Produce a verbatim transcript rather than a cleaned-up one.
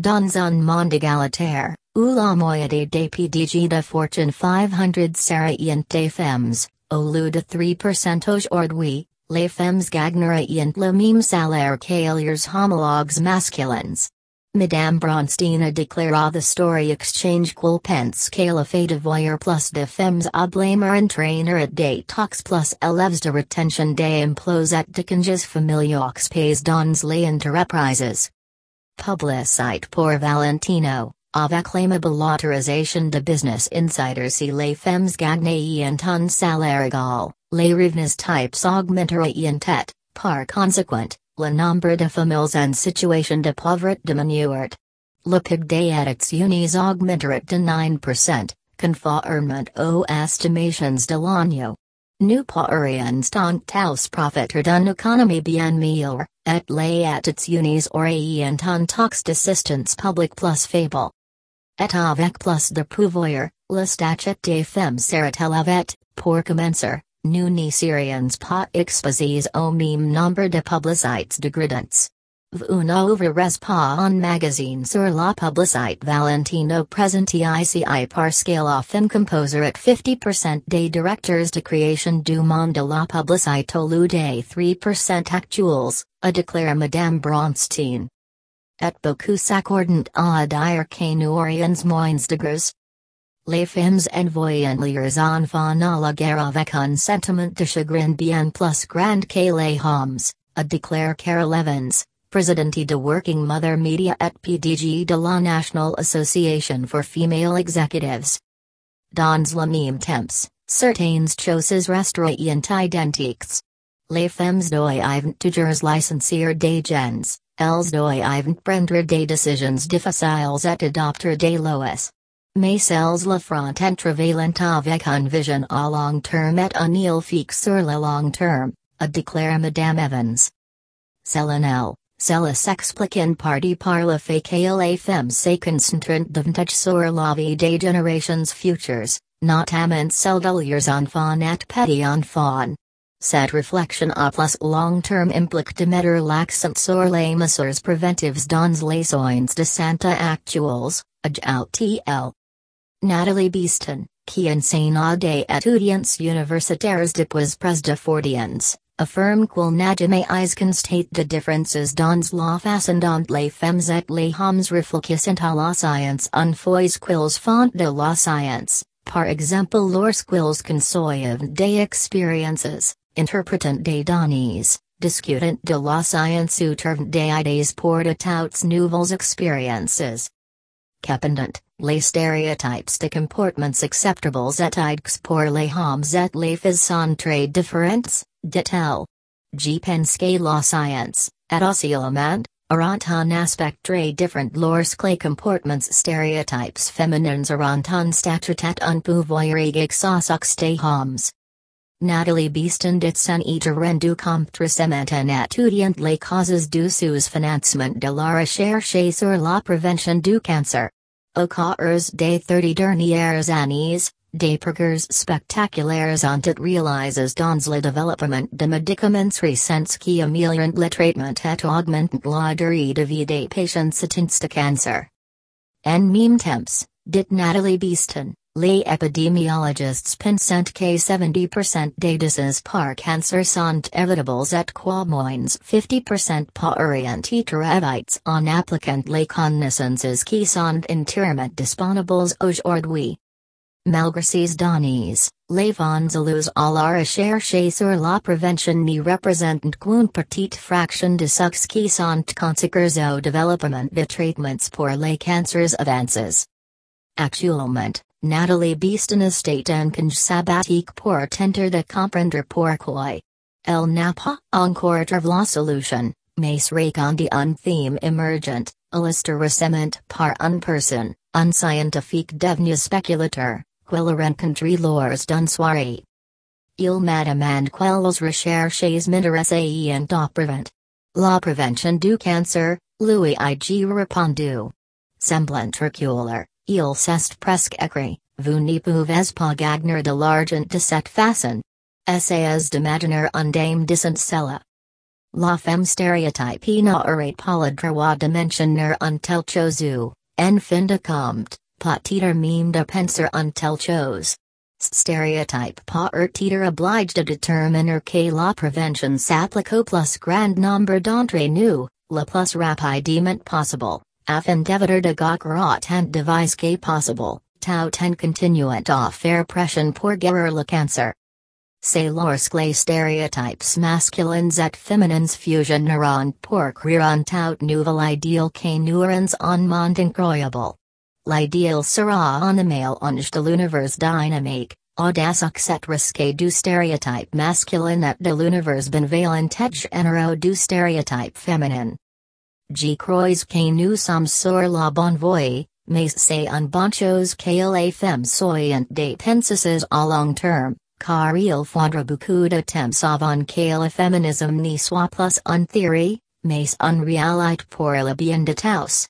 Dans un monde égalitaire, où la moitié des P D G de Fortune five cents seraient des femmes, au lieu de three percent aujourd'hui, les femmes gagneraient le même salaire que leurs homologues masculins. Madame Bronstein a déclaré The Story Exchange qu'elle pense que le fait de voir plus de femmes oblémer entraînerait des taxes plus élevées de retention des impôts et de congés familiaux payés dans les entreprises. Publicite pour Valentino, avec la l'autorisation de Business Insider si les femmes gagnent un salaire égal, les revenus types augmenteront tête, par conséquent, le nombre de femmes en situation de pauvreté diminuerait. Le P I B des États Unis augmenterait de nine percent, conformément aux estimations de l'O N U. Nous pourrions donc tous profiter d'une économie bien meilleure, et les États Unis auraient un taxe d'assistance publique plus faible. Et avec plus de pouvoir, le statut des femmes serait élevé, pour commencer. Nous ne serions pas exposés au même nombre de publicites dégradants. Vous n'ouvrirez pas un magazine sur la publicite Valentino présente ici parce qu'elle often composerait fifty percent des directeurs de création du monde de la publicite au lieu des three percent actuels, a déclaré Madame Bronstein. Et beaucoup s'accordent à dire que nous aurions moins de gros. Les femmes envoient leurs enfants à la guerre avec un sentiment de chagrin bien plus grand que les hommes, a déclaré Carol Evans, présidente de Working Mother Media et P D G de la National Association for Female Executives. Dans le même temps, certaines choses restent identiques. Les femmes doivent toujours licencier des gens, elles doivent prendre des décisions difficiles et adopter des lois. Mais celles la front entrevalent avec une vision à long terme et un île fixe sur le long terme, a déclaré Madame Evans. Celle-là, cela s'explique en partie par le fait que les femmes se concentrent davantage sur la vie des générations futures, notamment celle de leurs enfants et petits-enfants. Cette réflexion à plus long terme implique de mettre l'accent sur les mesures préventives dans les soins de santé actuels, ajoute-t-elle. Nathalie Beeston, qui enseigne à des étudiants universitaires depuis près de forty ans, affirme qu'elle n'a jamais constaté de différences dans la façon dont les femmes et les hommes réfléchissent à la science une fois qu'ils font de la science, par exemple lorsqu'ils conçoivent des expériences, interprètent des données, discutent de la science ou trouvent des idées pour de toutes nouvelles expériences. Capendant, les stéréotypes de comportements acceptables et idx pour les hommes et les filles sont très différents, dit-elle. Je pense que la science, et aussi le monde, auront un aspect très différent lorsque les comportements stéréotypes féminins auront un statut et un pouvoir exaucé des hommes. Nathalie Beeston dit s'en être rendu compte récemment en étudiant les causes du sous-financement de la recherche sur la prévention du cancer. Au cours des thirty dernières années, des progrès spectaculaires ont été réalisés dans le développement de médicaments récents qui améliorent le traitement et augmentent la durée de vie des patients atteints de cancer. En même temps, dit Nathalie Beeston, les épidémiologistes pensent que seventy percent des décès par cancer sont évitables et qu'au moins fifty percent pourraient être évités en appliquant les connaissances qui sont entièrement disponibles aujourd'hui. Malgré ces données, les fonds alloués à la recherche sur la prévention ne représentent qu'une petite fraction de ceux qui sont consacrés au développement de traitements pour les cancers avancés. Actuellement, Nathalie Beeston est en congé sabbatique pour tenter de comprendre pourquoi. Elle n'a pas encore trouvé la solution, mais serait condé un thème émergent, illustré récemment par une personne, un scientifique devenu spéculateur, qu'elle rencontrait lors d'une soirée. Il m'a demandé quelles recherches m'intéressaient à prévenir la prévention du cancer, lui ai-je répondu. Semblant reculer. Il s'est presque écrit, vous ne pouvez pas gagner de l'argent de cette façon. Essayez d'imaginer un dame disant cela. La femme stéréotype et narrate polydrawa dimensionner untel chosu, en fin de compte, peut-être même de penser untel chose. Stéréotype peut-être oblige de déterminer que la prévention s'applique au plus grand nombre d'entre nous, le plus rapidement possible, afin d'éviter de gaucher tant device que possible, tout en continuant à faire pression pour guérir le cancer. C'est lorsque les stéréotypes masculins et féminins fusionneront pour créer un tout nouvel idéal que nous aurons un monde incroyable. L'idéal sera un mélange de l'univers dynamique, audacieux et risqué du stéréotype masculin et de l'univers bienveillant et généreux du stéréotype féminin. Je crois que nous sommes sur la bonne voie, mais c'est une bonne chose que les femmes soient des penseuses à long terme, car il faudra beaucoup de temps avant que le féminisme ne soit plus une théorie, mais une réalité pour le bien de tous.